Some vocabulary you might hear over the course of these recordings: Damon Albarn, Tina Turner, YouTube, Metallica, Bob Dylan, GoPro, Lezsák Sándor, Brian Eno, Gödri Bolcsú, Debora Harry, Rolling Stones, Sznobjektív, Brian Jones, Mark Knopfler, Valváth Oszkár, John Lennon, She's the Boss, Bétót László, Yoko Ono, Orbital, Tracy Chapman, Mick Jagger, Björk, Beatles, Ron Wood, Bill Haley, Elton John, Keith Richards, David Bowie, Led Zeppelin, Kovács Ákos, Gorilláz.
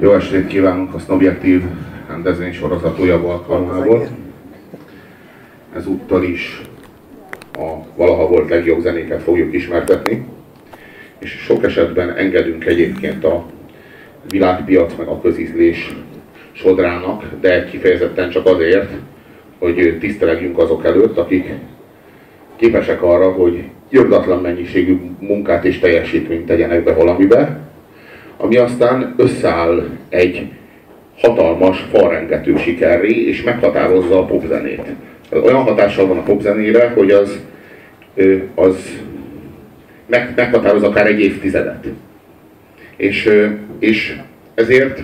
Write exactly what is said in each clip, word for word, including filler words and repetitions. Jó estét kívánunk a Sznobjektív rendezvény sorozatója alkalmából. Ezúttal is a valaha volt legjobb zenéket fogjuk ismertetni, és sok esetben engedünk egyébként a világpiac meg a közízlés sodrának, de kifejezetten csak azért, hogy tisztelegjünk azok előtt, akik képesek arra, hogy irdatlan mennyiségű munkát és teljesítményt tegyenek be valamibe, ami aztán összeáll egy hatalmas, falrengető sikerré, és meghatározza a popzenét. Olyan hatással van a popzenére, hogy az, az meg, meghatároz akár egy évtizedet. És, és ezért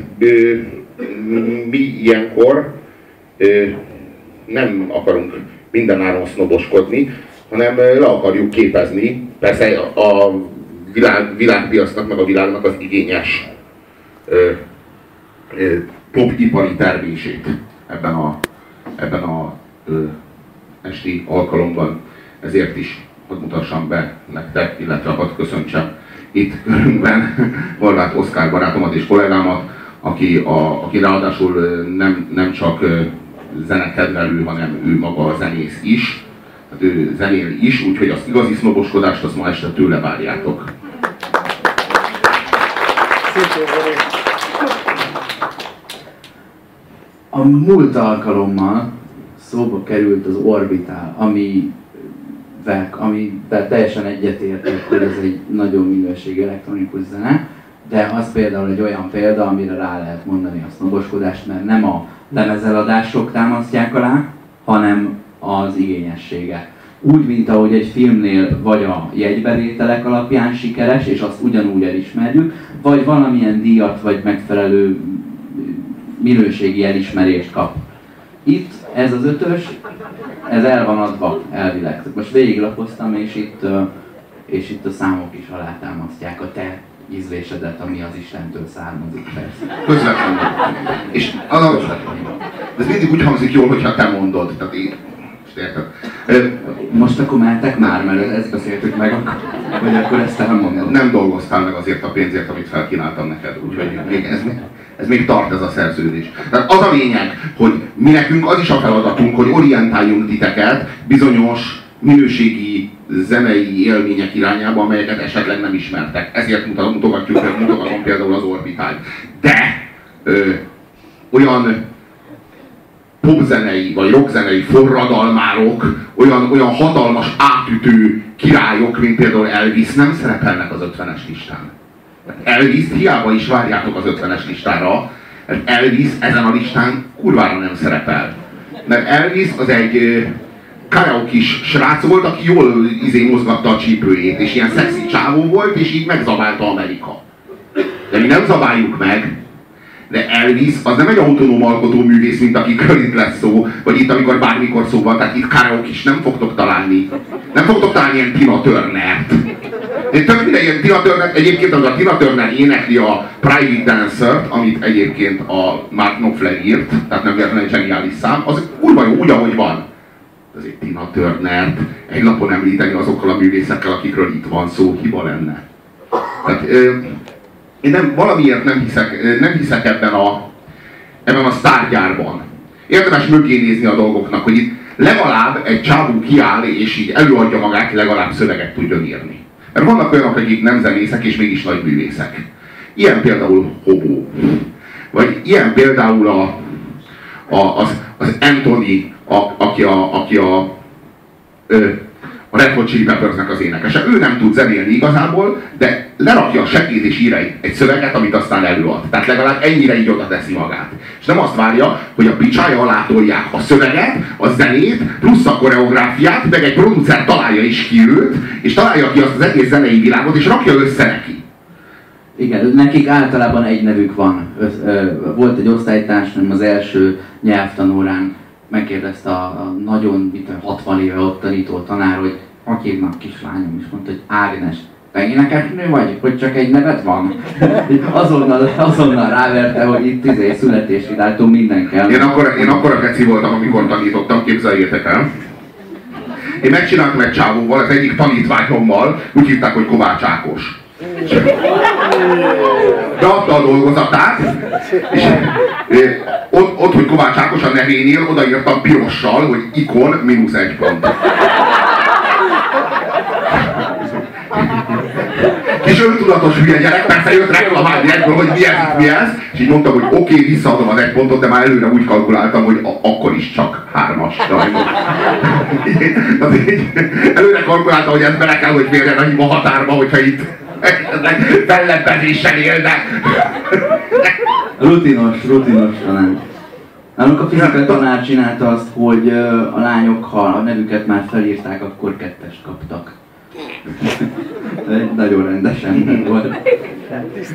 mi ilyenkor nem akarunk mindenáron sznoboskodni, hanem le akarjuk képezni, persze a világ, világpiacnak, meg a világnak az igényes popipari termését ebben a, ebben a ö, esti alkalomban. Ezért is hadd mutassam be nektek, illetve hadd köszöntsem itt körünkben Valváth Oszkár barátomat és kollégámat, aki, a, aki ráadásul nem, nem csak zenekedvelő, hanem ő maga a zenész is. Hát ő zenél is, úgyhogy az igazi sznoboskodást azt ma este tőle várjátok. A múlt alkalommal szóba került az Orbital, ami amivel teljesen egyetértek, hogy ez egy nagyon minőségi elektronikus zene, de az például egy olyan példa, amire rá lehet mondani a sznoboskodást, mert nem a lemezeladások támasztják alá, hanem az igényessége. Úgy, mint ahogy egy filmnél vagy a jegybevételek alapján sikeres, és azt ugyanúgy elismerjük, vagy valamilyen díjat, vagy megfelelő minőségi elismerést kap. Itt ez az ötös, ez el van adva elvileg. Most végiglapoztam, és itt, és itt a számok is alátámasztják a te ízlésedet, ami az Istentől származik, persze. Közvetlenül. És az a... Ez mindig úgy hangzik jól, hogyha te mondod. Tehát én... Érted. Most akkor mehetek már, mert ezt beszéltük meg, hogy akkor ezt elmondom. Nem dolgoztál meg azért a pénzért, amit felkínáltam neked, úgyhogy még ez, ez még tart ez a szerződés. Tehát az a lényeg, hogy mi nekünk az is a feladatunk, hogy orientáljunk titeket bizonyos minőségi zenei élmények irányába, amelyeket esetleg nem ismertek. Ezért mutatom, mutogatjuk, mutogatom például az Orbitált. De ö, olyan popzenei vagy rockzenei forradalmárok, olyan, olyan hatalmas átütő királyok, mint például Elvis, nem szerepelnek az ötvenes listán. Elvis hiába is várjátok az ötvenes listára, mert Elvis ezen a listán kurvára nem szerepel. Mert Elvis az egy karaokis srác volt, aki jól izé mozgatta a csípőjét, és ilyen szexi csávó volt, és így megzabálta Amerika. De mi nem zabáljuk meg. De Elvis az nem egy autonóm alkotó művész, mint akikről itt lesz szó, vagy itt, amikor bármikor szó van, tehát itt karaoke is nem fogtok találni. Nem fogtok találni ilyen Tina Turnert. Több minden ilyen Tina Turnert, egyébként az a Tina Turner énekli a Private Dancer-t, amit egyébként a Mark Knopfler írt, tehát nem véletlenül egy zseniális szám, az kurva jó, úgy, ahogy van. Azért Tina Turnert egy lapon említeni azokkal a művészekkel, akikről itt van szó, hiba lenne. Tehát, ö, Én nem, valamiért nem hiszek, nem hiszek ebben a, ebben a sztárgyárban. Érdemes mögé nézni a dolgoknak, hogy itt legalább egy csávú kiáll, és így előadja magát, legalább szöveget tudjon írni. Mert vannak olyanok, akik nem zenészek, és mégis nagy művészek. Ilyen például Hobó. Vagy ilyen például a, a, az, az Anthony, a, aki a... Aki a ö, a Red Hot Chili Peppersnek az énekese. Ő nem tud zenélni igazából, de lerakja a segít és ír egy, egy szöveget, amit aztán előad. Tehát legalább ennyire így oda teszi magát. És nem azt várja, hogy a picsája alá tolják a szöveget, a zenét, plusz a koreográfiát, meg egy producer találja is ki őt, és találja ki azt az egész zenei világot, és rakja össze neki. Igen, nekik általában egy nevük van. Volt egy osztálytársam az első nyelvtanórán, megkérdezte a, a nagyon mit, hatvan éve ott tanító tanár, hogy hogy hívnak kislányom, és mondta, hogy Ágnes, te énekesnő vagy, hogy csak egy nevet van? azonnal, azonnal ráverte, hogy itt izé születési dátum minden kell. Én akkor, én akkora keci voltam, amikor tanítottam, képzeljétek el. Én megcsináltam egy csávóval, az egyik tanítványommal, úgy hívták, hogy Kovács Ákos. Datta dolgozatát, és ott, ott, hogy Kovács Ákos a nevényél, odaírtam pirossal, hogy ikon mínusz egy pont. És öntudatos hülye gyerek, persze jött reklamálni egyből, hogy mi ez, mi ez, és így mondtam, hogy oké, okay, visszaadom az egy pontot, de már előre úgy kalkuláltam, hogy akkor is csak hármas. Előre kalkuláltam, hogy ez bele kell, hogy mérjen a hiba határba, hogyha itt fellebbezéssel élnek. Rutinos, rutinos tanács. Nálunk a fizika tanár csinálta azt, hogy a lányok, ha a nevüket már felírták, akkor kettest kaptak. Nagyon rendesen volt.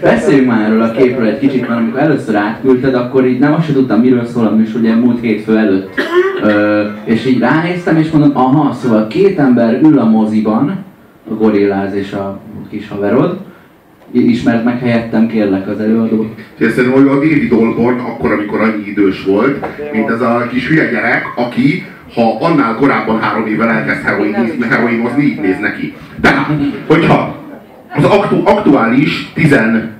Beszéljünk már erről a képről egy kicsit, mert amikor először átküldted, akkor így nem azt sem tudtam, miről szól a műsor, ugye múlt hétfő előtt. Ö, és így ránéztem, és mondom, aha, szóval két ember ül a moziban, a Gorilláz és a kis haverod. Ismert meg helyettem, kérlek, az előadót. És szerintem olyan David Olborn akkor, amikor annyi idős volt, mint ez a kis hülye gyerek, aki ha annál korábban három évvel elkezd heroinozni, így néz neki. Tehát, hogyha az aktu, aktuális tizenhét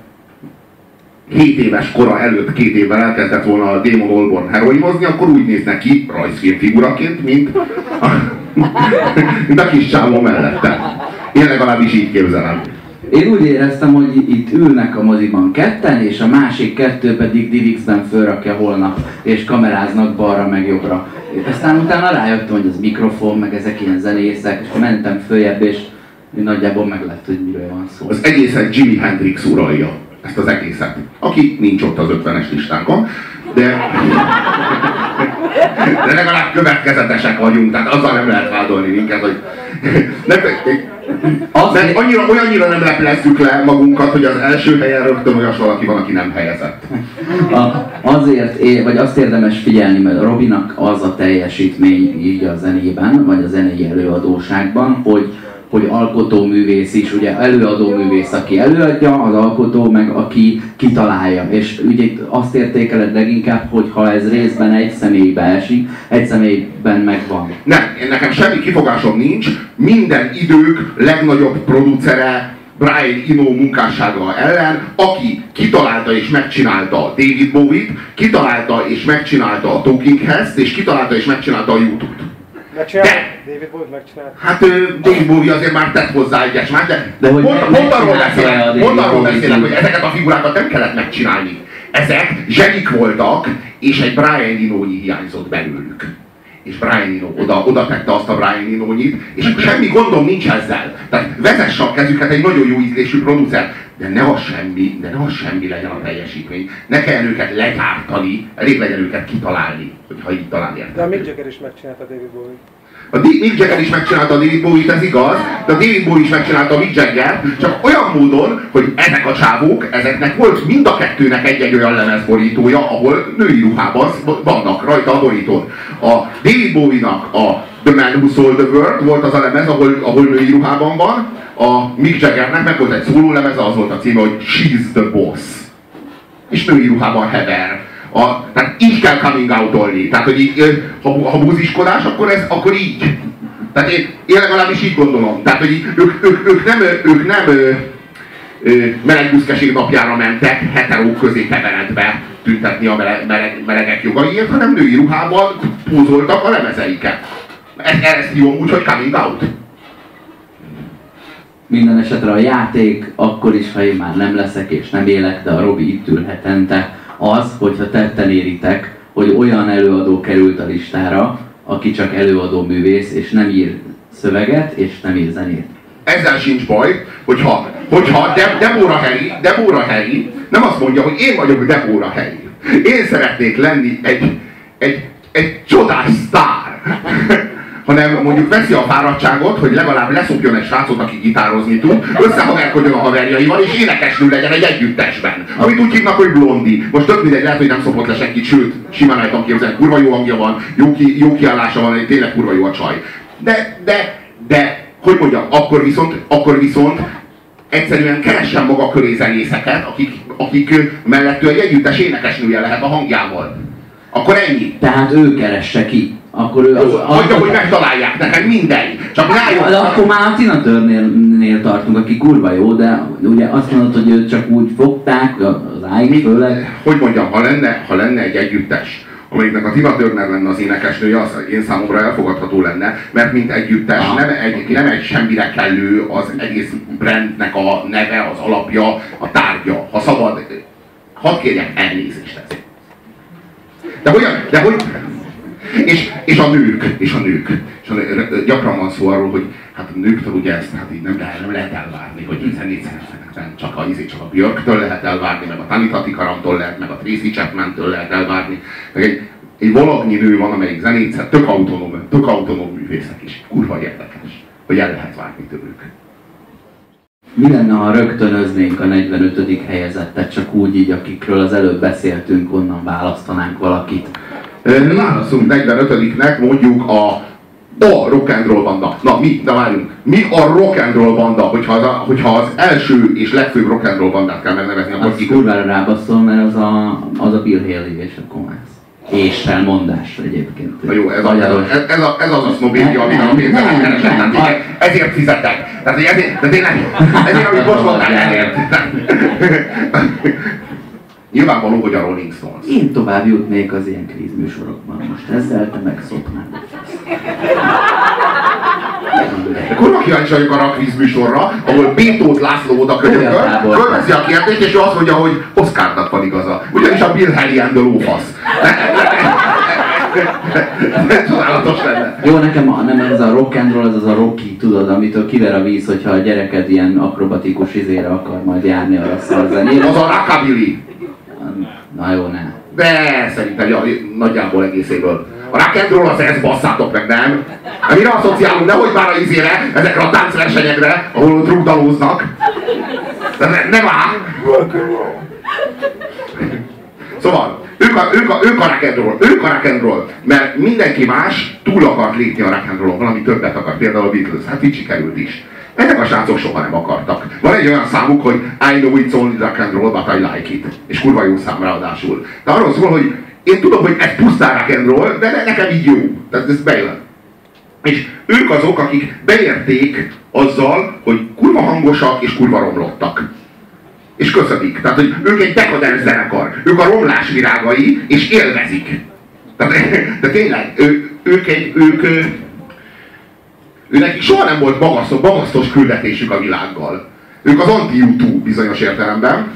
éves kora előtt két évvel elkezdett volna a Damon Albarn heroinozni, akkor úgy néz neki rajzfilmfiguraként, mint a, mint a kis csávó mellette. Én legalábbis így képzelem. Én úgy éreztem, hogy itt ülnek a moziban ketten, és a másik kettő pedig dé vé iksz-ben fölrakja holnap, és kameráznak balra meg jobbra. Én aztán utána rájöttem, hogy az mikrofon, meg ezek ilyen zenészek, és mentem följebb, és nagyjából meglett, hogy miről van szó. Az egészen Jimmy Hendrix uralja ezt az egészet, aki nincs ott az ötvenes listánkon, de... de legalább következetesek vagyunk, tehát azzal nem lehet vádolni minket, hogy... nem, mert annyira, olyannyira nem leplezzük le magunkat, hogy az első helyen rögtön olyas valaki van, aki nem helyezett. A, azért, é, vagy azt érdemes figyelni, mert Robinak az a teljesítmény így a zenében, vagy a zenei előadóságban, hogy, hogy alkotóművész is, ugye előadóművész, aki előadja, az alkotó meg aki kitalálja. És ugye azt értékeled leginkább, hogy ha ez részben egy személybe esik, egy személyben megvan. Nem, nekem semmi kifogásom nincs, minden idők legnagyobb producere, Brian Eno munkássága ellen, aki kitalálta és megcsinálta David Bowie-t, kitalálta és megcsinálta a Talking Heads-t, és kitalálta és megcsinálta a YouTube-t. Megcsinálta? David Bowie megcsinálta. Hát David Bowie azért már tett hozzá egyes más, de, de hogy pont, pont arról beszélek, pont arról beszélek, hogy ezeket a figurákat nem kellett megcsinálni. Ezek zsenik voltak, és egy Brian Eno-nyi hiányzott belőlük. És Brian Eno oda, oda tette azt a Brian Eno-nyit, és akkor semmi gondom nincs ezzel. Tehát vezesse a kezüket egy nagyon jó ízlésű producer, de ne az semmi, de ne az semmi legyen a teljesítmény. Ne kelljen őket legyártani, elég legyen őket kitalálni, hogyha így talán értem. De a Mick Jagger is megcsinálta David Bowie. A Mick Jagger is megcsinálta a David Bowie-t, ez igaz, de a David Bowie is megcsinálta a Mick Jagger, csak olyan módon, hogy ezek a csávók, ezeknek volt mind a kettőnek egy-egy olyan lemezborítója, ahol női ruhában vannak rajta a borítón. A David Bowie-nak a The Man Who Sold the World volt az a lemez, ahol, ahol női ruhában van, a Mick Jaggernek meg volt egy szóló lemeze, az volt a címe, hogy She's the Boss. És női ruhában hever. A, tehát így kell coming out-olni. Tehát, hogy így, ha, ha búziskodás, akkor ez, akkor így. Tehát én, én legalábbis így gondolom. Tehát, hogy így, ők, ők, ők nem, ők nem melegbuszkeség napjára mentek heterók közé temeredve tüntetni a meleg, meleg, melegek jogaiért, hanem női ruhában pózoltak a lemezeiket. Ezt hívom úgy, hogy coming out. Minden esetre a játék, akkor is, ha én már nem leszek és nem élek, de a Robi itt ül hetente, az, hogyha tetten éritek, hogy olyan előadó került a listára, aki csak előadó művész, és nem ír szöveget, és nem ír zenét. Ezzel sincs baj, hogyha, hogyha De- Debora Harry, Debora Harry nem azt mondja, hogy én vagyok Debora Harry. Én szeretnék lenni egy, egy, egy csodás sztár. Hanem mondjuk veszi a fáradtságot, hogy legalább leszopjon egy srácot, aki gitározni tud, összehaverkodjon a haverjaival, és énekesnő legyen egy együttesben. Amit úgy hívnak, hogy blondi. Most tök mindegy, lehet, hogy nem szopott le senkit, sőt, simán el tudom képzelni, kurva jó hangja van, jó, ki, jó kiállása van, tényleg kurva jó a csaj. De, de, de, hogy mondjam, akkor viszont, akkor viszont egyszerűen keressen maga köré zenészeket, akik, akik mellett egy együttes énekesnője lehet a hangjával. Akkor ennyi. Tehát ő keresse ki. Akkor ő... Jó, a, mondjam, a, hogy megtalálják nekem mindegy, csak rájön. Akkor már a Tina Turnernél tartunk, aki kurva jó, de ugye azt mondod, hogy őt csak úgy fogták, az áig főleg. Hogy mondjam, ha lenne, ha lenne egy együttes, amelyiknek a Tina Turner lenne az énekesnője, az én számomra elfogadható lenne, mert mint együttes ah, nem, egy, okay. nem egy semmire kellő az egész brandnek a neve, az alapja, a tárgya. Ha szabad, hadd kérjek elnézést ezért. De hogyan? De hogy... És, és a nők, és a nők. És a, gyakran van szó arról, hogy hát a nőktől ugye ezt hát így nem, lehet, nem lehet elvárni, hogy zenét szereznek, csak a, csak a Björktől lehet elvárni, meg a Tanitati Karamtól lehet, meg a Tracy Chapmantől lehet elvárni. Meg egy, egy valagnyi nő van, amelyik zenét szer, tök autonóm, tök autonóm művészek is. Kurva érdekes, hogy el lehet várni tőlük. Mi lenne, ha rögtönöznénk a negyvenötödik helyezettet, csak úgy így, akikről az előbb beszéltünk, onnan választanánk valakit? Válaszunk negyvenötödiknek mondjuk a, a rock and roll banda. Na mi, de várjunk, mi a rock and roll banda, hogyha az, hogyha az első és legfőbb rock and roll bandát kell megnevezni, akkor ki? Azt kurvára rábaszol, mert az a, az a Bill Haley és a komász. És felmondás egyébként. Na jó, ez, a, ez, ez, a, ez az a sznobédia, amivel a pénzemet keresett. Ezért fizetek. Tehát, ezért, de tényleg, ezért, amit most mondtál, ezért. Nyilvánvaló, hogy a Rolling Stones. Én tovább jutnék az ilyen krízműsorokban. Most ezzel te megszoknám. Kurva kíváncsi vagyok arra a krízműsorra, ahol Bétót László oda könyököl, fölveszi a kérdést, és ő azt mondja, hogy Oszkárnak van igaza. Ugyanis a Bill Haley and the lófasz. Csodálatos lenne. Jó, nekem a, nem ez a rock and roll, ez az a Rocky, tudod, amitől kiver a víz, hogyha a gyereked ilyen akrobatikus izére akar majd járni arra a szarzenére. Az a rockabilly. Na jó, ne. De szerintem ja, nagyjából egészéből. A rock and roll az ez, basszátok meg, nem? Mire asszociálunk, nehogy már a izére, ezekre a táncversenyekre, ahol ott rugdalóznak. De ne, nem áll. Szóval, ők a, ők a, ők a rock and roll, ők a rock and roll, mert mindenki más túl akart lépni a rock and rollon, valami többet akart, például a Beatles, hát így sikerült is. Ezek a srácok soha nem akartak. Van egy olyan számuk, hogy I know it's only rock and roll, but I like it. És kurva jó szám ráadásul. De arról szól, hogy én tudom, hogy ez pusztán rock and roll, de nekem így jó. Tehát ez bejön. És ők azok, akik beérték azzal, hogy kurva hangosak és kurva romlottak. És köszönik. Tehát, hogy ők egy dekadens zenekar. Ők a romlás virágai, és élvezik. Tehát, de tényleg, ő, ők egy... Ők, Őnek soha nem volt bagasztos, bagasztos küldetésük a világgal. Ők az anti-YouTube bizonyos értelemben.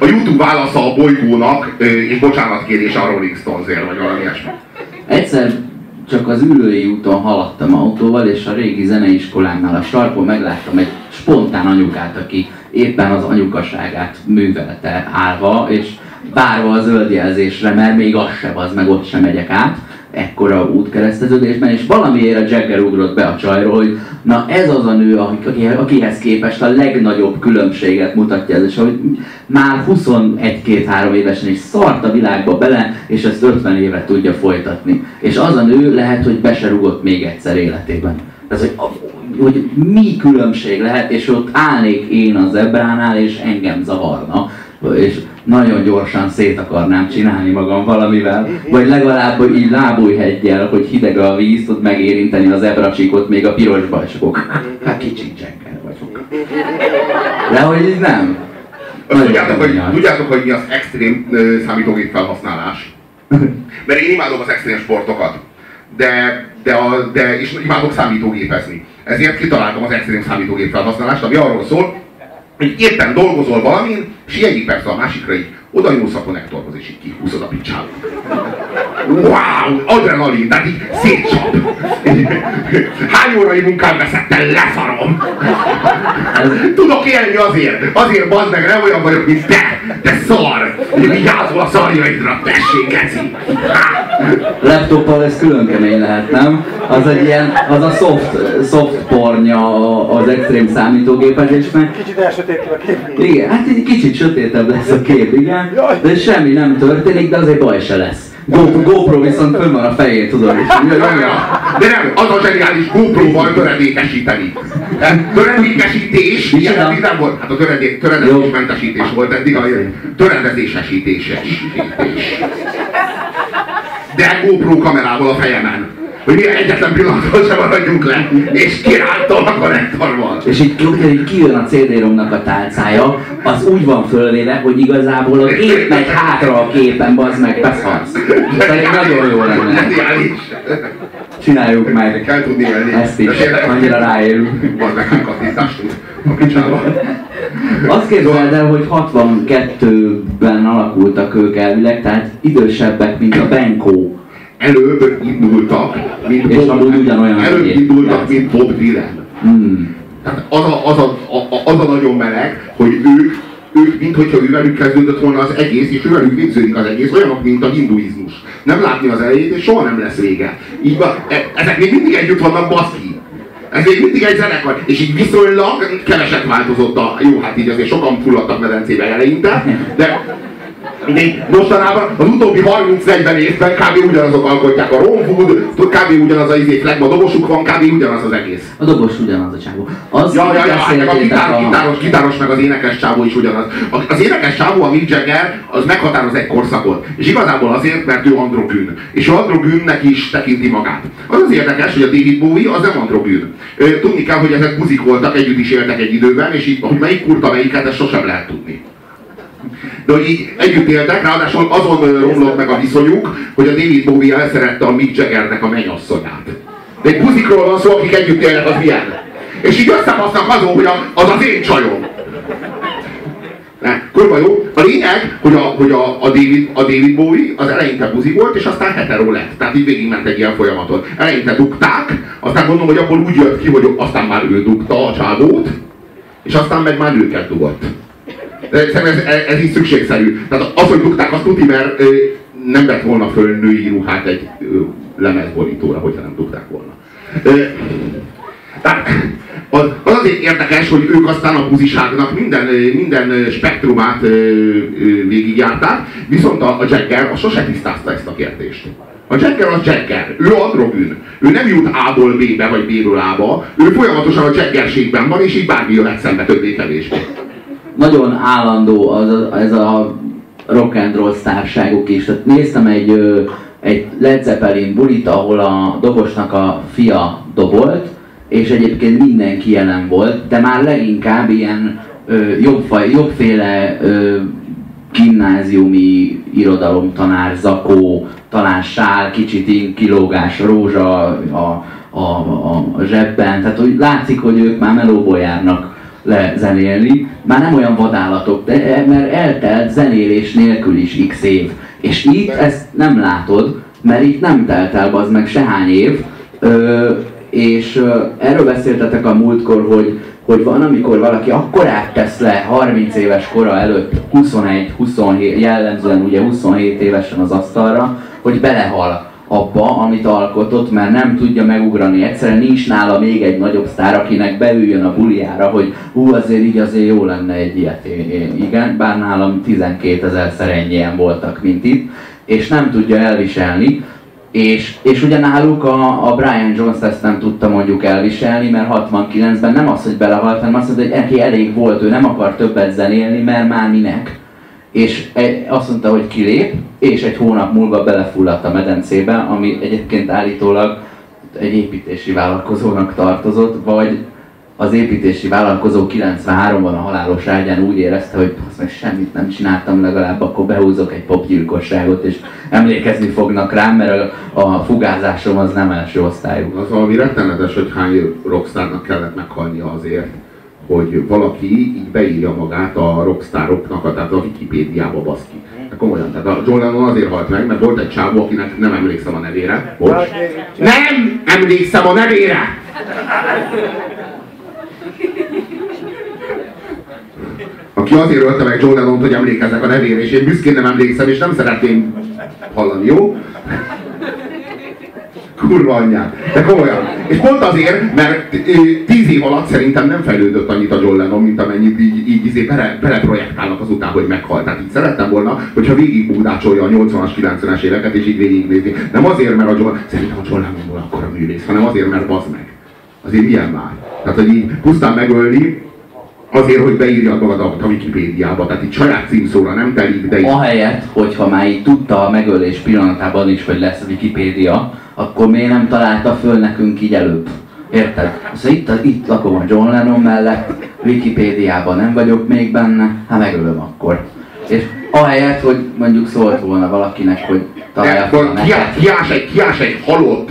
A YouTube válasza a bolygónak, és bocsánatkérése a Rolling Stonesért, vagy valami ilyesmi. Egyszer csak az Ülői úton haladtam autóval, és a régi zeneiskolánknál a sarkon megláttam egy spontán anyukát, aki éppen az anyukaságát művelte állva, és várva a zöld jelzésre, mert még az sem az, meg ott sem megyek át. Ekkora útkereszteződésben, és valamiért a Jagger ugrott be a csajról, hogy na ez az a nő, akihez képest a legnagyobb különbséget mutatja ez, és hogy már huszonegy-két-három évesen is szart a világba bele, és ezt ötven éve tudja folytatni. És az a nő lehet, hogy be se rugott még egyszer életében. Tehát, hogy, hogy mi különbség lehet, és ott állnék én a zebránál, és engem zavarna. És nagyon gyorsan szét akarnám csinálni magam valamivel, vagy legalább, hogy így lábújheggyel, hogy hideg a víz, tud megérinteni az ebracsíkot még a piros bacskok. Hát kicsincsenkkel vagyok. De hogy így nem. Tudjátok hogy, tudjátok, hogy mi az extrém számítógép felhasználás? Mert én imádom az extrém sportokat, de, de, a, de és imádok számítógépezni. Ezért kitaláltam az extrém számítógép felhasználást, ami arról szól, hogy éppen dolgozol valamin, és egyik persze a másikra így oda nyúlsz a konnektorhoz, és így kihúzod a picsába. Wow! Adrenalin, de így szétcsap! Hány órai munkám veszett el, leszarom! Tudok élni azért! Azért bazd meg, nem olyan vagyok, mint te! Te szar! Vigyázol a szarjaidra, tessék, geci! Laptoppal ez külön kemény lehet, nem? Az egy ilyen, az a soft, soft pornya az extrém számítógépezésnek. Kicsit elsötétül a kép. Igen, hát egy kicsit sötétebb lesz a kép, igen. De semmi nem történik, de azért baj se lesz. Go, GoPro viszont fönn van a fején, tudod is. De nem, az a zseniális GoPro-val töredékesíteni. Töredékesítés, ilyen nem volt. Hát a töredezésmentesítés volt eddig, a töredezésesítés. de GoPro kamerával a fejemen. Hogy mi egyetlen pillanatban sem maradjunk le, és királtam a konnektorban. És így úgy kijön a cé dé-romnak a tálcája, az úgy van fölvéve, hogy igazából az épp megy hátra a képen, bazd meg, beszarsz. Szerintem nagyon jó lenne. Csináljuk meg. Kell tudni élni. Ezt is, annyira ráérünk. Bazd meg, hát kattintást tud a picsában. Azt képzeld el, hogy hatvankettőben alakultak ők elvileg, tehát idősebbek, mint a Benkó. Előbb indultak, mint Bob, előbb indultak, mint Bob Dylan. Hmm. Tehát az a, az, a, a, az a nagyon meleg, hogy ők, ők minthogyha ővelük kezdődött volna az egész, és ővelük végződik az egész, olyanok, mint a hinduizmus. Nem látni az elejét, és soha nem lesz vége. Így van, e, ezek még mindig együtt vannak, baszki. Ez még mindig egy zenekar, és így viszonylag keveset változott a... Jó, hát így azért sokan fulladtak medencébe eleinte, de... Mindegy, mostanában az utóbbi harminc-negyven évben kb. Ugyanazok alkotják a romfood, kb. Ugyanaz az izék, legma dobosuk van, kb. Ugyanaz az egész. A dobos ugyanaz a csávó. Az ja, ja, ja, meg a gitár, a... Gitáros, gitáros meg az énekes csávó is ugyanaz. Az énekes csávó, a Mick Jagger, az meghatároz egy korszakot. És igazából azért, mert ő androgűn. És ő androgűnnek is tekinti magát. Az az érdekes, hogy a David Bowie az nem androgűn. Tudni kell, hogy ezek buzik voltak, együtt is éltek egy időben, és így, hogy melyik kurta melyiket, ezt sosem lehet tudni. De hogy így együtt éltek, ráadásul azon romlott meg a viszonyuk, hogy a David Bowie elszerette a Mick Jaggernek a mennyasszonyát. De egy buzikról van szó, akik együtt élnek, az milyen? És így összebasznak azon, hogy az az én csajom. Körülbelül jó. A lényeg, hogy, a, hogy a, a, David, a David Bowie az eleinte buzi volt, és aztán hetero lett. Tehát így végigment egy ilyen folyamaton. Eleinte dugták, aztán gondolom, hogy akkor úgy jött ki, hogy aztán már ő dugta a csávót, és aztán meg már őket dugott. Szerintem ez, ez, ez így szükségszerű. Tehát az, hogy dugták, azt tudni, mert nem vett volna föl női ruhát egy lemezborítóra, hogyha nem dugták volna. Tehát az, az azért érdekes, hogy ők aztán a buziságnak minden, minden spektrumát végigjárták, viszont a, a Jagger, a sose tisztázta ezt a kérdést. A Jagger az Jagger, ő androgűn. Ő nem jut A-ból B-be, vagy B-ről A-ba, ő folyamatosan a Jaggerségben van, és így bármi jöhet szembe többé-kevésbé. Nagyon állandó az, ez a rock and roll sztárságuk is. Tehát néztem egy, egy Led Zeppelin bulit, ahol a dobosnak a fia dobolt, és egyébként mindenki jelen volt, de már leginkább ilyen ö, jobbfaj, jobbféle ö, gimnáziumi irodalomtanár, zakó, talán sál, kicsit inkilógás, rózsa a, a, a, a zsebben. Tehát úgy látszik, hogy ők már melóból járnak lezenélni. Már nem olyan vadállatok, de mert eltelt zenélés nélkül is x év. És itt ezt nem látod, mert itt nem telt el az meg sehány év. Ö, és ö, erről beszéltetek a múltkor, hogy, hogy van, amikor valaki akkorát tesz le harminc éves kora előtt, huszonegy, huszonhét, jellemzően ugye huszonhét évesen az asztalra, hogy belehal abba, amit alkotott, mert nem tudja megugrani. Egyszerűen nincs nála még egy nagyobb sztár, akinek beüljön a buliára, hogy hú, azért így azért jó lenne egy ilyet. Igen, bár nálam tizenkétezer-szer ennyien voltak, mint itt, és nem tudja elviselni. És, és ugye náluk a, a Brian Jones ezt nem tudta mondjuk elviselni, mert hatvankilencben nem az, hogy belehalt, hanem azt mondta, hogy neki elég volt, ő nem akar többet zenélni, mert már minek. És azt mondta, hogy kilép, és egy hónap múlva belefulladt a medencébe, ami egyébként állítólag egy építési vállalkozónak tartozott, vagy az építési vállalkozó kilencvenháromban a halálos ágyán úgy érezte, hogy azt meg semmit nem csináltam, legalább akkor behúzok egy popgyilkosságot, és emlékezni fognak rám, mert a fugázásom az nem első osztályú. Az valami rettenetes, hogy hány rockstárnak kellett meghalnia azért, hogy valaki így beírja magát a rockstaroknak, tehát a Wikipédiába, baszki. De komolyan, tehát a John Lennon azért halt meg, mert volt egy csávó, akinek nem emlékszem a nevére. Bocs. Nem emlékszem a nevére! Aki azért ölte meg John Lennont, hogy emlékeznek a nevére, és én büszkén nem emlékszem, és nem szeretném hallani, jó? Kurva anyját, de komolyan. És pont azért, mert tíz év alatt szerintem nem fejlődött annyit a John Lennon, mint amennyit így, így, így bele, beleprojektálnak azután, hogy meghalt. Tehát így szerettem volna, hogyha végigbúdácsolja a nyolcvanas, kilencvenes éveket, és így végignézni. Nem azért, mert a John... Szerintem a John Lennonból akkora művész, hanem azért, mert bazd meg. Azért ilyen már. Tehát, hogy így pusztán megölni, azért, hogy beírjad magadat a Wikipédiába, tehát itt saját címszóra nem telik, de... Itt... Ahelyett, hogyha már így tudta a megölés pillanatában is, hogy lesz Wikipédia, akkor miért nem találta föl nekünk így előbb? Érted? Szóval itt, itt lakom a John Lennon mellett, Wikipédiában nem vagyok még benne, hát megölöm akkor. És ahelyett, hogy mondjuk szólt volna valakinek, hogy találja föl a neked... Kiás egy, kiás egy halott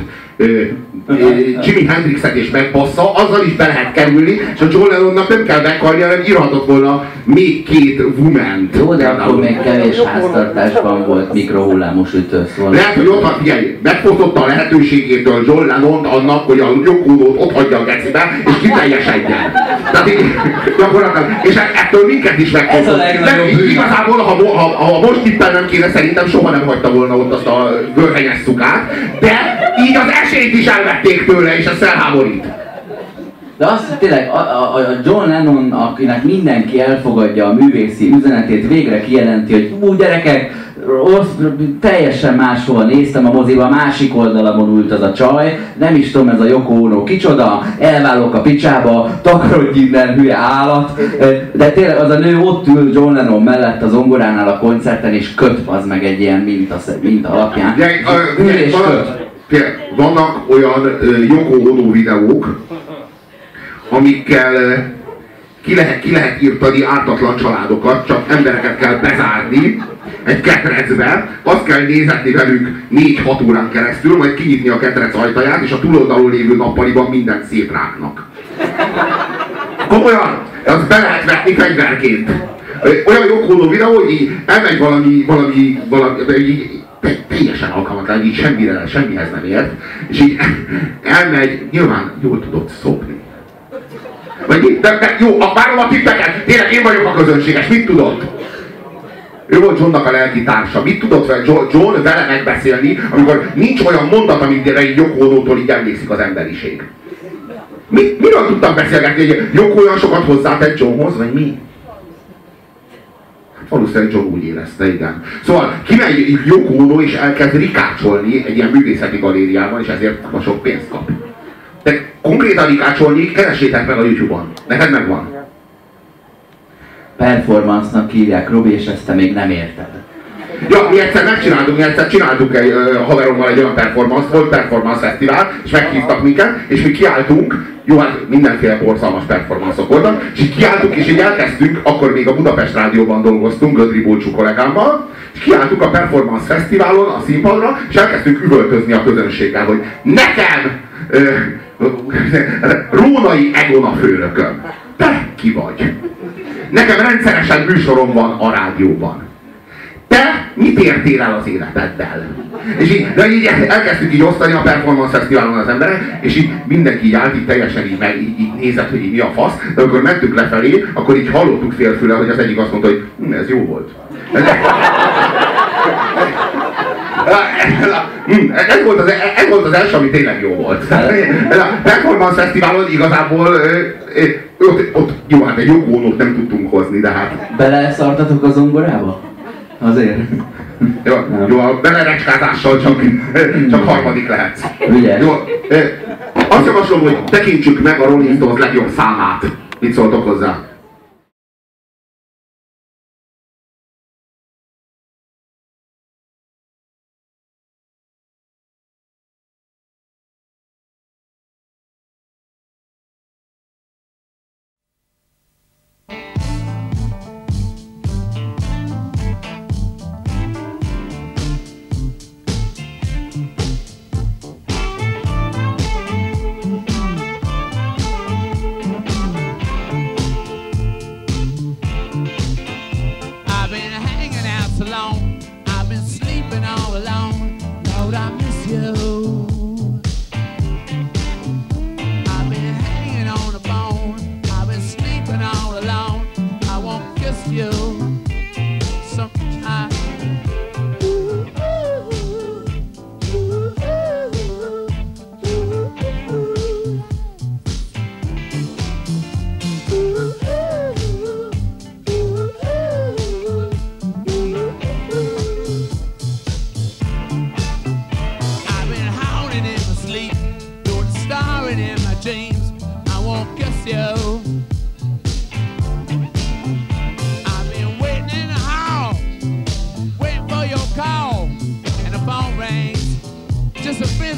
Jimmy Hendrixet és megbassza, azzal is be lehet kerülni, és a John Lennonnak nem kell megkarni, hanem írhatott volna még két woman-t. Jó, de akkor még kevés háztartásban volt mikrohullámos ütősz. Lehet, hogy ott, figyelj, megfosztotta a lehetőségétől John Lennont annak, hogy a Yoko Onót ott hagyja a gecibe, és kiteljesedjen. És ettől minket is megfosztott. Igazából, ha, ha, ha most tippel nem kéne, szerintem soha nem hagyta volna ott azt a vörhenyes szukát, de így az esélyt is elvették tőle, és ezt elháborít. De azt tényleg, a, a, a John Lennon, akinek mindenki elfogadja a művészi üzenetét, végre kijelenti, hogy ú, gyerekek, rossz, teljesen máshol néztem a moziba, másik oldalamon ült az a csaj, nem is tudom, ez a Yoko Ono kicsoda, elválok a picsába, takarodj innen, hülye állat. De tényleg az a nő ott ül John Lennon mellett az zongoránál a koncerten, és köt az meg egy ilyen minta, minta alapján. De, uh, ül és köt. Vannak olyan Yoko Ono videók, amikkel ki lehet, ki lehet írtani ártatlan családokat, csak embereket kell bezárni egy ketrecbe, azt kell nézetni velük négy-hat órán keresztül, majd kinyitni a ketrec ajtaját, és a túloldalon lévő nappaliban mindent szétrágnak. Komolyan! Ezt be lehet vetni fegyverként. Olyan Yoko Ono videó, hogy elmegy valami, valami, valami, valami teljesen alkalmatlan, így semmire, semmihez nem ért, és így elmegy, nyilván jól tudott szopni. Vagy, de, de, jó, várom a tippeket, tényleg én vagyok a közönséges, mit tudod? Ő volt Johnnak a lelki társa, mit tudott vele John vele megbeszélni, amikor nincs olyan mondat, amire így Yoko Onótól így emlékszik az emberiség? Mit, miről tudtam beszélgetni, hogy Yoko olyan sokat hozzátett Johnhoz, vagy mi? Valószínűleg John úgy érezte, igen. Szóval kimegy Yoko Ono és elkezd rikácsolni egy ilyen művészeti galériában, és ezért a sok pénzt kap. De konkrétan rikácsolni, keresétek meg a YouTube-on. Neked megvan. Performance-nak hívják, Robi, és ezt te még nem érted. Ja, mi egyszer megcsináltunk, mi egyszer csináltunk egy uh, haverommal egy olyan performance, volt performance fesztivál, és meghívtak minket, és mi kiálltunk, jó, hát mindenféle borzalmas performance-ok voltak, és így kiálltunk, és így elkezdtünk, akkor még a Budapest Rádióban dolgoztunk, Gödri Bolcsú kollégámmal, és kiálltunk a performance fesztiválon, a színpadra, és elkezdtünk üvöltözni a közönséggel, hogy nekem uh, Rónai Egon a főnököm, te ki vagy? Nekem rendszeresen műsorom van a rádióban. Te mit értél el az életeddel? És így, de így elkezdtük így osztani a performance fesztiválon az emberek, és így mindenki így állt, így teljesen így, meg, így, így nézett, hogy így mi a fasz, de amikor mentünk lefelé, akkor így hallottuk félfüle, hogy az egyik azt mondta, hogy hm, ez jó volt. Ez, ez, volt az, ez volt az első, ami tényleg jó volt. A performance fesztiválon igazából ott, ott jó, hát egy Yoko Onót nem tudtunk hozni, de hát... Beleszartatok a zongorába? Azért. Jó, jó, a belerecskázással csak, csak harmadik lehetsz. Ugye? Jó, azt javaslom, hogy tekintsük meg a Rolling Stones legjobb számát. Mit szóltok hozzá?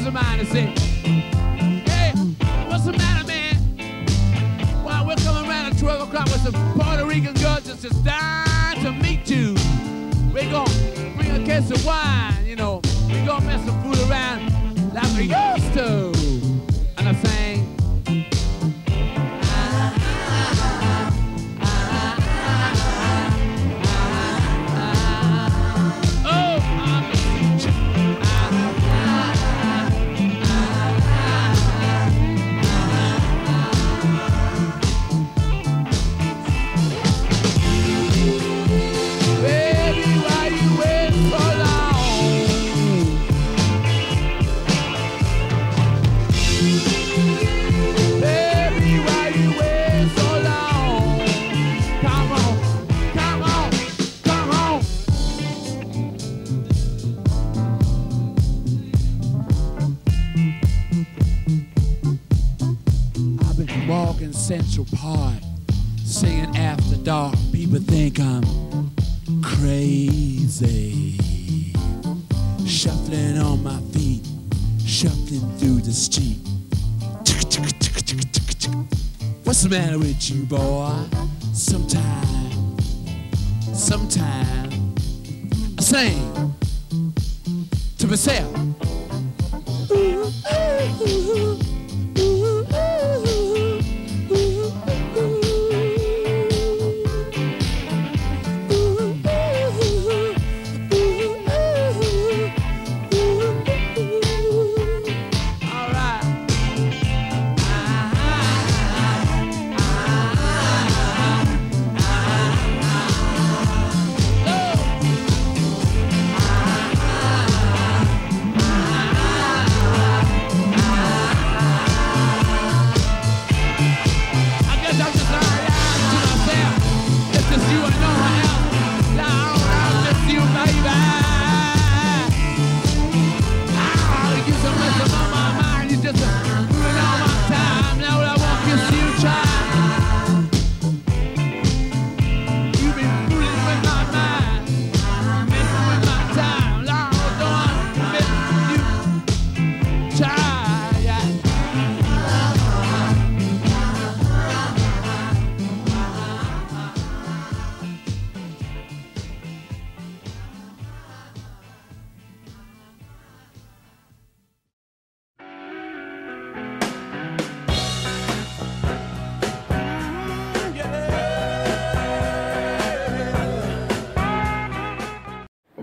is the mind to say, hey, what's the matter, man? Well, we're coming around at twelve o'clock with some Puerto Rican girls just as dying to meet you. We're gonna bring a case of wine, you know. We're gonna mess the food around like we used to. And I sang. Central Park, singing after dark. People think I'm crazy. Shuffling on my feet, shuffling through the street. What's the matter with you, boy? Sometime, sometime, I sing to myself. Ooh, ooh, ooh.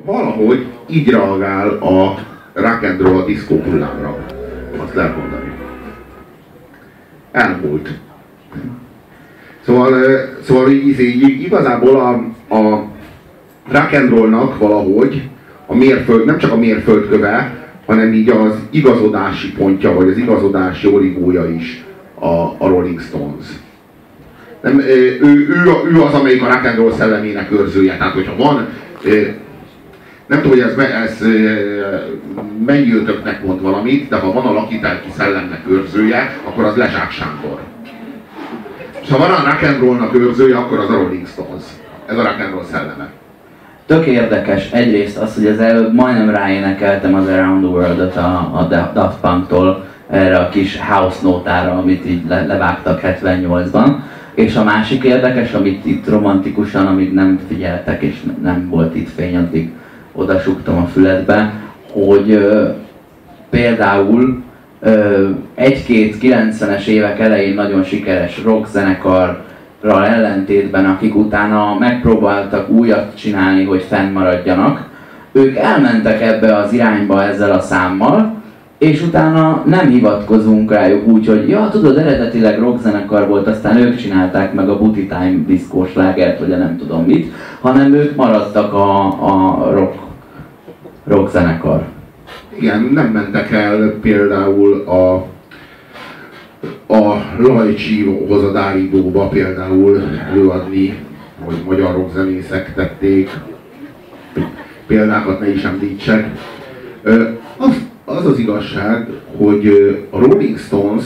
Valahogy így reagál a rock and roll diszkó hullámra. Azt lehet mondani. Elmúlt. Szóval, szóval így, így, igazából a, a rock and rollnak valahogy a mérföld, nem csak a mérföldköve, hanem így az igazodási pontja, vagy az igazodási origója is a, a Rolling Stones. Nem, ő, ő, ő az, amelyik a rock and roll szellemének őrzője. Tehát, hogyha van... Nem tudom, hogy ez, ez mennyi ötöknek mond valamit, de ha van a lakitelki szellemnek őrzője, akkor az Lezsák Sándor. És ha van a rock and rollnak őrzője, akkor az a Rolling Stones. Ez a rock and roll szelleme. Tök érdekes egyrészt az, hogy az előbb majdnem ráénekeltem az Around the World-ot a, a Daft Punk-tól erre a kis house notára, amit így le, levágtak hetvennyolcban. És a másik érdekes, amit itt romantikusan, amíg nem figyeltek és nem volt itt fény, addig oda súgtam a fületbe, hogy ö, például egy-két kilencvenes évek elején nagyon sikeres rockzenekarral ellentétben, akik utána megpróbáltak újat csinálni, hogy fennmaradjanak, ők elmentek ebbe az irányba ezzel a számmal, és utána nem hivatkozunk rájuk úgy, hogy ja, tudod, eredetileg rockzenekar volt, aztán ők csinálták meg a Booty Time diszkós slágert, vagy nem tudom mit, hanem ők maradtak a, a rock, rockzenekar. Igen, nem mentek el például a, a Lajcsihoz, a Dáridóba például előadni, hogy magyar rockzenészek tették, példákat ne is említsek. Azt Az az igazság, hogy a Rolling Stones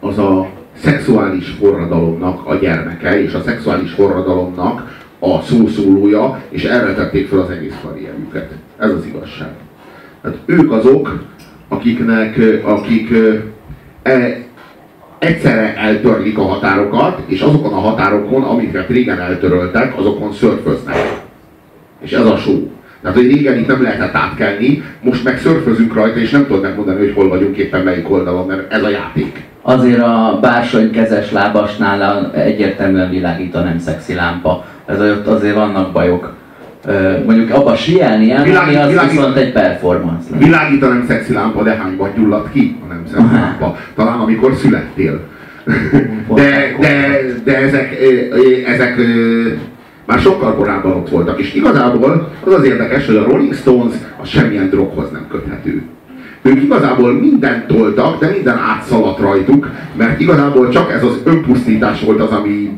az a szexuális forradalomnak a gyermeke, és a szexuális forradalomnak a szószólója, és erre tették fel az egész karrierjüket. Ez az igazság. Tehát ők azok, akiknek, akik e, egyszerre eltörlik a határokat, és azokon a határokon, amiket régen eltöröltek, azokon szörföznek. És ez a show. Tehát, hogy régen itt nem lehetett átkelni, most meg szörfözünk rajta, és nem tudod megmondani, hogy hol vagyunk éppen melyik oldalon, mert ez a játék. Azért a bársonykezes lábasnál egyértelműen világít a nem szexi lámpa. Ez azért vannak bajok. Mondjuk abba sielni, ami az világít, viszont egy performance. Világít a nem szexi lámpa, de hányban gyulladt ki a nem szexi lámpa? Talán amikor születtél. De, de, de ezek, ezek már sokkal korábban ott voltak. És igazából az az érdekes, hogy a Rolling Stones az semmilyen droghoz nem köthető. Ők igazából mindent toltak, de minden átszaladt rajtuk, mert igazából csak ez az önpusztítás volt az, ami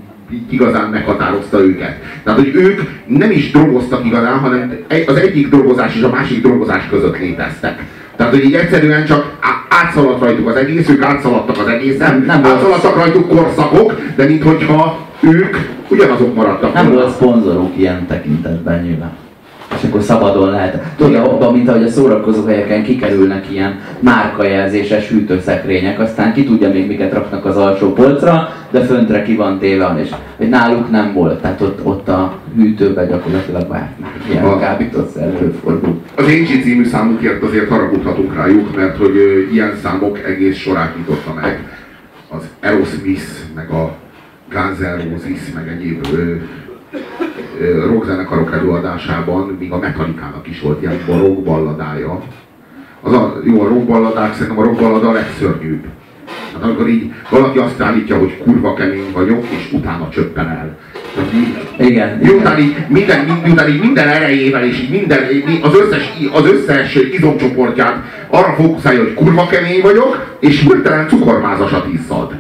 igazán meghatározta őket. Tehát, hogy ők nem is drogoztak igazán, hanem az egyik drogozás és a másik drogozás között léteztek. Tehát, hogy így egyszerűen csak átszaladt rajtuk az egész, ők átszaladtak az egészen, nem átszaladtak rajtuk korszakok, de minthogyha ők ugyanazok maradtak. Nem volt szponzorok ilyen tekintetben nyilván. És akkor szabadon lehet. Tudod, abban, mint ahogy a szórakozóhelyeken kikerülnek ilyen márkajelzéses hűtőszekrények, aztán ki tudja még miket raknak az alsó polcra, de föntre ki van téve, és hogy náluk nem volt. Tehát ott, ott a hűtőben gyakorlatilag már ilyen kábítószer előfordul. Az Angie című számukért azért haragudhatunk rájuk, mert hogy ilyen számok egész sorát nyitotta meg. Az Aerosmith, meg a Guns N' Roses, meg egyéb rockzenekarok előadásában, még a Metallicának is volt ilyen rockballadája. Az a, jó, a rockballadák, szerintem a rockballada a legszörnyűbb. Hát amikor így valaki azt állítja, hogy kurva kemény vagyok, és utána csöppen el. Így, igen. Miután így minden, miután így minden erejével, és így minden, az összes, az összes izomcsoportját arra fókuszálja, hogy kurva kemény vagyok, és hirtelen cukormázasat iszad.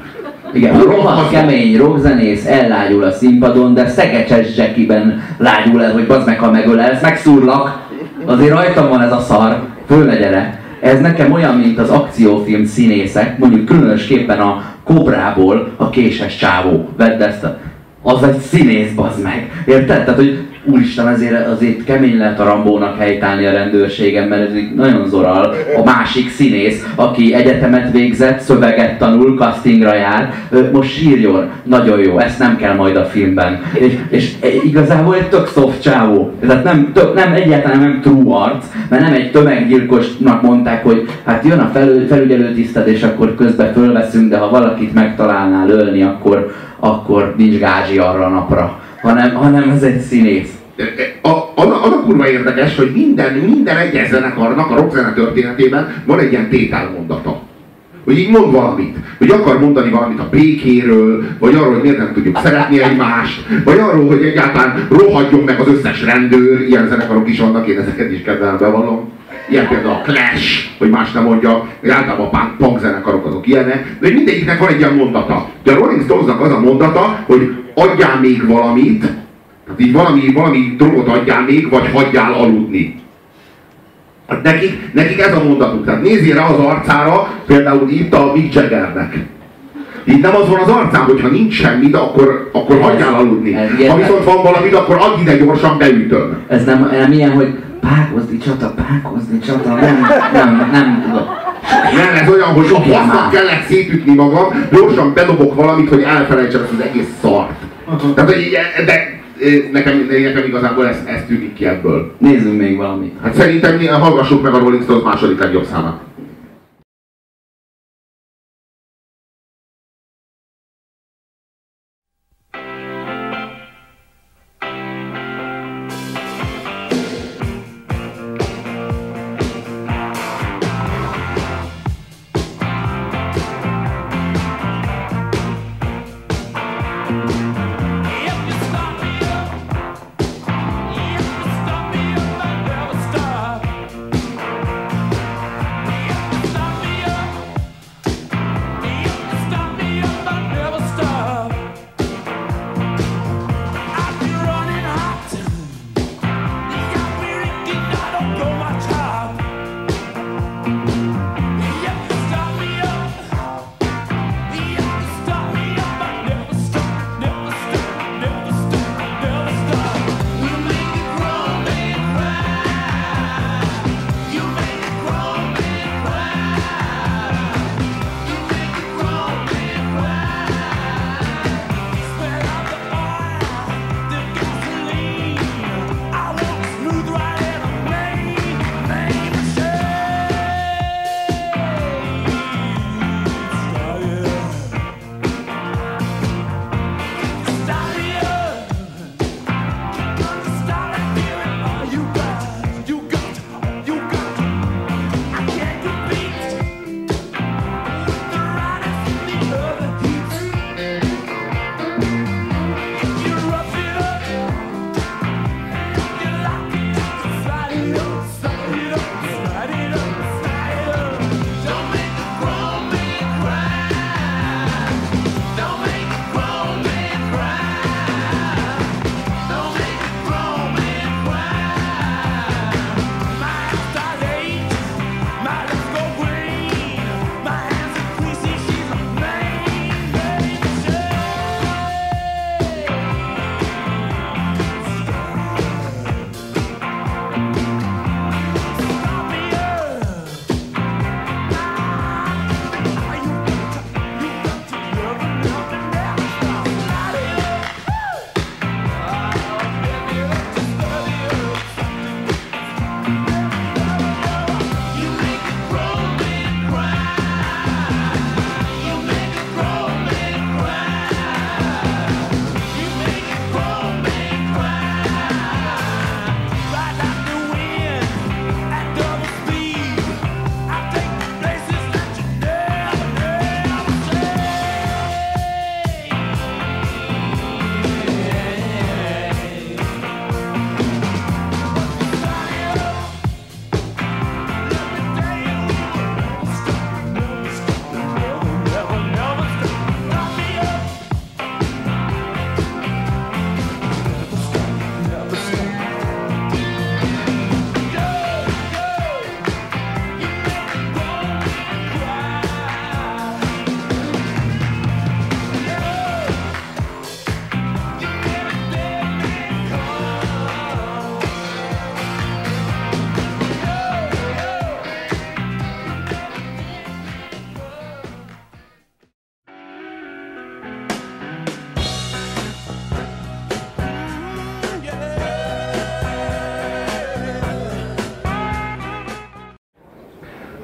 Igen, rohadt kemény rockzenész ellágyul a színpadon, de szegecses zsekiben lágyul el, hogy bazd meg, ha megölelsz, megszúrlak. Azért rajtam van ez a szar, fölmegy ele. Ez nekem olyan, mint az akciófilm színészek, mondjuk különösképpen a Kobrából a Késes csávó. Vedd ezt a... Az egy színész, bazd meg. Érted? Tehát, hogy úristen, azért, azért kemény lehet a Rambónak helytállni a rendőrségen, mert ez így nagyon zoral. A másik színész, aki egyetemet végzett, szöveget tanul, castingra jár, most sírjon. Nagyon jó, ezt nem kell majd a filmben. És, és igazából egy tök soft csávó. Tehát nem, tök, nem egyáltalán nem true arc, mert nem egy tömeggyilkosnak mondták, hogy hát jön a felül, felügyelőtiszted, és akkor közben fölveszünk, de ha valakit megtalálnál ölni, akkor, akkor nincs gázsi arra a napra. Hanem, hanem ez egy színész. A, az, az a kurva érdekes, hogy minden, minden egyes zenekarnak a rockzene történetében van egy ilyen tételmondata. Hogy így mond valamit. Hogy akar mondani valamit a békéről, vagy arról, hogy miért nem tudjuk szeretni egymást, vagy arról, hogy egyáltalán rohadjon meg az összes rendőr. Ilyen zenekarok is vannak, én ezeket is kedvelem, bevallom. Ilyen például a Clash, hogy más nem mondja, hogy általában a punk zenekarok azok ilyenek, de mindegyiknek van egy ilyen mondata. De a Rolling Stonesnak az a mondata, hogy adjál még valamit, tehát így valami, valami drogot adjál még, vagy hagyjál aludni. Hát nekik, nekik ez a mondatuk, tehát nézzél rá az arcára, például itt a Mick Jaggernek. Így nem az van az arcán, hogyha nincs semmit, akkor, akkor hagyjál aludni. Ez, ha viszont van valamit, akkor add ide gyorsan, beütöm. Ez nem, nem ilyen, hogy pákozdi csata, pákozdi csata, nem, nem, nem tudok. Nem, ez olyan, hogy a fasznak kellett szétütni magam, gyorsan bedobok valamit, hogy elfelejtsem ezt az egész szart. Tehát, hogy de nekem, nekem igazából ez, ez tűnik ki ebből. Nézzünk még valamit. Hát szerintem hallgassuk meg a Rolling Stones második legjobb számát.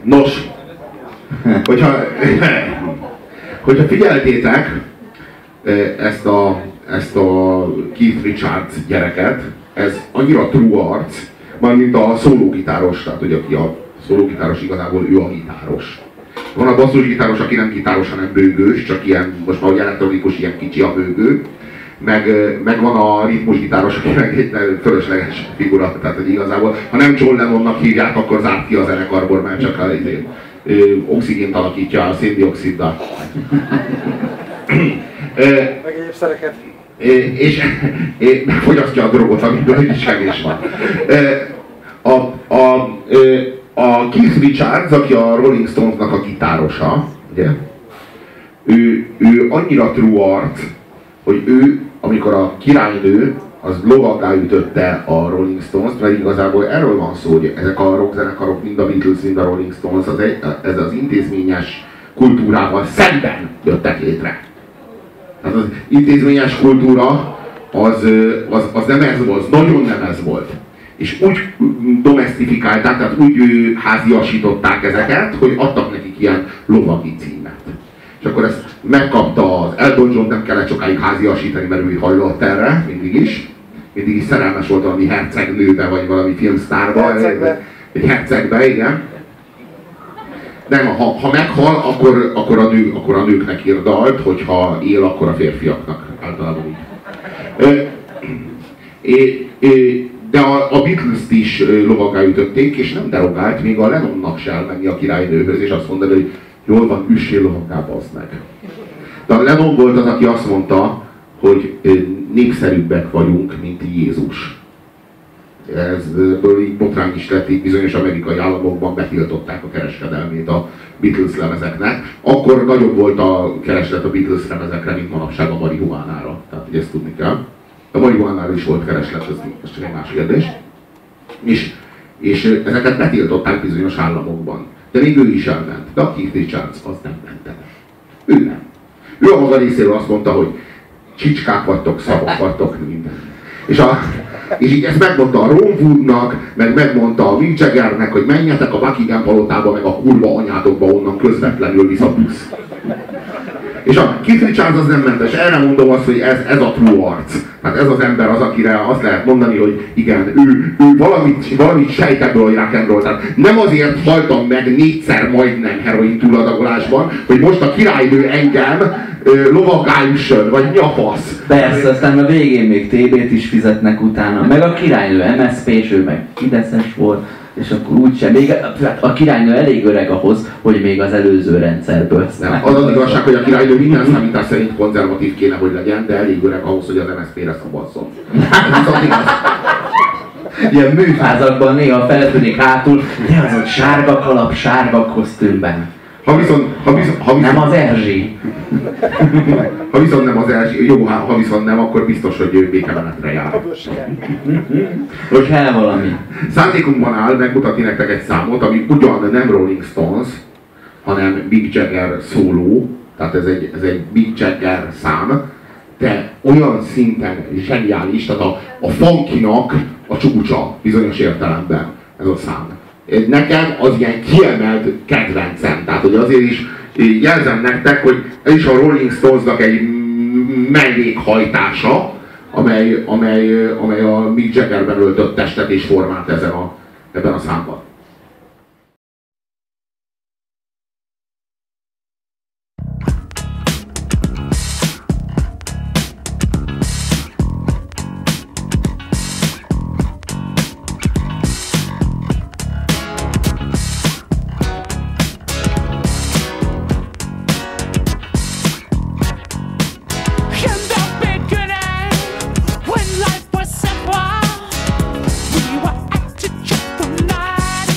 Nos, hogyha, hogyha figyeltétek ezt a, ezt a Keith Richards gyereket, ez annyira true arc, mármint a szólógitáros, tehát ugye aki a szólógitáros igazából ő a gitáros. Van a basszusgitáros, aki nem gitáros, hanem bőgős, csak ilyen, most már elektronikus, ilyen kicsi a bőgő. Meg, meg van a ritmusgitáros, aki meg egy fölösleges figura, tehát hogy igazából, ha nem John Lennonnak hívják, akkor zárt ki a zenekarból, mert csak az oxigént alakítja a szén-dioxiddal. Meg egyéb szereket. És fogyasztja a drogot, amiből is segés van. A, a, a Keith Richards, aki a Rolling Stonesnak a gitárosa, ugye? Ő, ő annyira true art, hogy ő, amikor a királynő, az lovaggá ütötte a Rolling Stones-t, mert igazából erről van szó, hogy ezek a rockzenekarok, mind a Beatles, mind a Rolling Stones, az egy, ez az intézményes kultúrával szemben jöttek létre. Tehát az intézményes kultúra az, az, az nem ez volt, nagyon nem ez volt. És úgy domestifikálták, tehát úgy háziasították ezeket, hogy adtak nekik ilyen lovagi címet. És akkor ezt megkapta az Elton John, nem kellett sokáig háziasítani, mert ő hajlott erre, mindig is. Mindig is szerelmes volt valami hercegnőbe, vagy valami filmsztárba. Hercegbe. Egy hercegbe, igen. Nem, ha, ha meghal, akkor, akkor, a nő, akkor a nőknek ír dalt, hogyha él, akkor a férfiaknak általában úgy. De a, a Beatles-t is lovaggá ütötték, és nem derogált, még a Lennonnak se elmenni a királynőhöz, és azt mondani, hogy jól van, üssél lovaggába, azt meg. De a Lennon volt az, aki azt mondta, hogy népszerűbbek vagyunk, mint Jézus. Ezből így botrány is lett, így bizonyos amerikai államokban betiltották a kereskedelmét a Beatles lemezeknek. Akkor nagyobb volt a kereslet a Beatles lemezekre, mint manapság a marihuánára. Tehát hogy ezt tudni kell. A marihuánára is volt kereslet, ez csak egy más kérdés. És, és ezeket betiltották bizonyos államokban. De még ő is elment. De a Keith Richards az nem ment el. Ő nem. Ő a maga részéről azt mondta, hogy csicskák vagytok, szavak vagytok, minden. És, a, és így ezt megmondta a Ron Woodnak, meg megmondta a Mick Jaggernek, hogy menjetek a Buckingham palotába, meg a kurva anyátokba, onnan közvetlenül visz a busz. És a Keith Richards az nem mentes. Erre mondom azt, hogy ez, ez a true arc. Hát ez az ember az, akire azt lehet mondani, hogy igen, ő, ő valamit, valamit sejt ebből, hogy rock'n'roll. Tehát nem azért haltam meg négyszer majdnem heroin túladagolásban, hogy most a királynő engem lovaggá üssön, vagy nyafasz. Persze, aztán a végén még té bét is fizetnek utána. Meg a királynő em es zé pés, ő meg fideszes volt. És akkor úgysem. Még a királynő elég öreg ahhoz, hogy még az előző rendszerből. Nem, az az igazság, hogy a királynő minden számítás szerint konzervatív kéne, hogy legyen, de elég öreg ahhoz, hogy az em es zé pére szabasszon. Ilyen műfázakban néha feltűnik hátul, de az a sárga kalap, sárga kosztümben. Ha viszont, ha viszont, ha viszont, nem az Erzsi. Ha viszont nem az Erzsi, jó, ha viszont nem, akkor biztos, hogy ő békemeletre jár. Most kell valami. Szándékunkban áll megmutatni nektek egy számot, ami ugyan nem Rolling Stones, hanem Mick Jagger szóló, tehát ez egy, ez egy Mick Jagger szám, de olyan szinten zseniális, tehát a, a funkinak a csúcsa bizonyos értelemben ez a szám. Nekem az ilyen kiemelt kedvencem, tehát hogy azért is jelzem nektek, hogy ez is a Rolling Stonesnak egy mellékhajtása, amely, amely, amely a Mick Jaggerben öltött testet és formát ezen a, ebben a számban. When life was so far, we were out to check the night.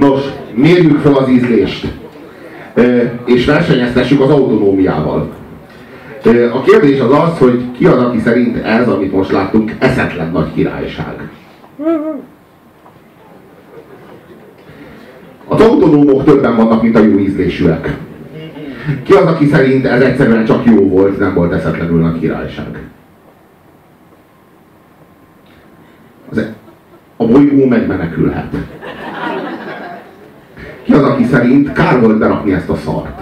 Nos, mérjük fel az ízlést, és versenyeztessük az autonómiával. A kérdés az az, hogy ki az, aki szerint ez, amit most láttunk, eszetlen nagy királyság. Az autonómok többen vannak, mint a jó ízlésűek. Ki az, aki szerint ez egyszerűen csak jó volt, nem volt eszetlenül nagy királyság? A bolygó megmenekülhet. Ki az, aki szerint kár volt berakni ezt a szart?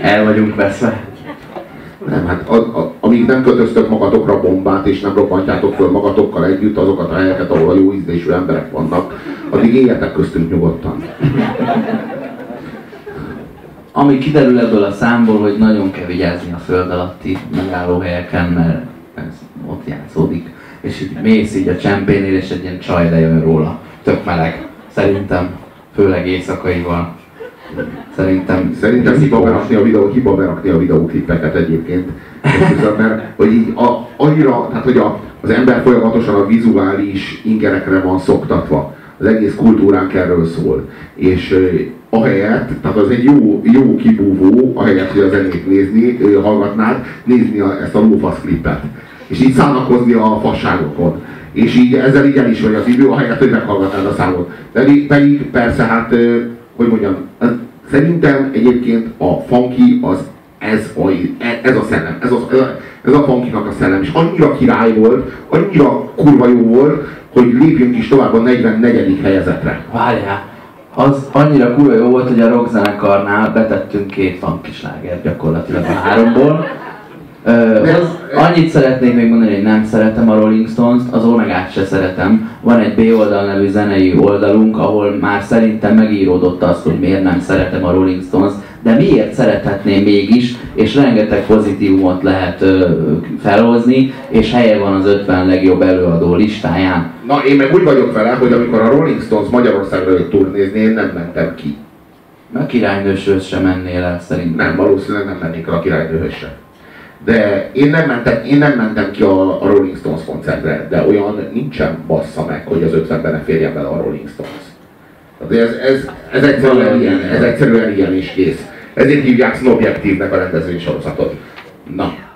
El vagyunk veszve. Nem, hát a, a, amíg nem kötöztök magatokra bombát, és nem robbantjátok föl magatokkal együtt azokat a helyeket, ahol a jó ízlésű emberek vannak, addig éljetek köztünk nyugodtan. Ami kiderül ebből a számból, hogy nagyon kell vigyázni a föld alatti megállóhelyeken, mert ez ott játszódik. És így mész így a csempénél, és egy ilyen csaj lejön róla. Tök meleg. Szerintem, főleg éjszakaival. Szerintem... Szerintem hiba berakni a videó, hiba berakni a videóklippeket egyébként. Mert hogy így a, annyira, tehát hogy a, az ember folyamatosan a vizuális ingerekre van szoktatva. Az egész kultúránk erről szól. És ahelyett, tehát az egy jó, jó kibúvó, ahelyett, hogy a zenét nézni, hallgatnád, nézni a, ezt a lófasz klippet. És így szánakozni a fasságokon. És így ezzel így el is vagy az idő, ahelyett, hogy meghallgatnád a számot. De pedig persze, hát, hogy mondjam, szerintem egyébként a funky az ez a, ez a szellem, ez a, ez a, ez a funkinak a szellem. És annyira király volt, annyira kurva jó volt, hogy lépjünk is tovább a negyvennegyedik helyezetre. Várjál! Az annyira kurva jó volt, hogy a rockzenekarnál betettünk két funky slágert gyakorlatilag a háromból. Ö, az, annyit szeretnék még mondani, hogy nem szeretem a Rolling Stones-t, az Omegát se szeretem. Van egy B-oldal nevű zenei oldalunk, ahol már szerintem megíródott azt, hogy miért nem szeretem a Rolling Stones-t, de miért szerethetném mégis, és rengeteg pozitívumot lehet ö, felhozni, és helye van az ötven legjobb előadó listáján. Na, én meg úgy vagyok vele, hogy amikor a Rolling Stones Magyarországra jött turnézni, én nem mentem ki. Na, királynőshöz sem mennél el szerintem. Nem, valószínűleg nem mennék el a királynőhöz sem. De én nem mentem, én nem mentem ki a, a Rolling Stones koncertre, de olyan nincsen bassza meg, hogy az ötvenben ne férjen bele a Rolling Stones. Tehát ez, ez, ez, egyszerűen ilyen, ez egyszerűen ilyen is kész. Ezért hívják Sznobjektívnek a rendezvénysorozatot. Na.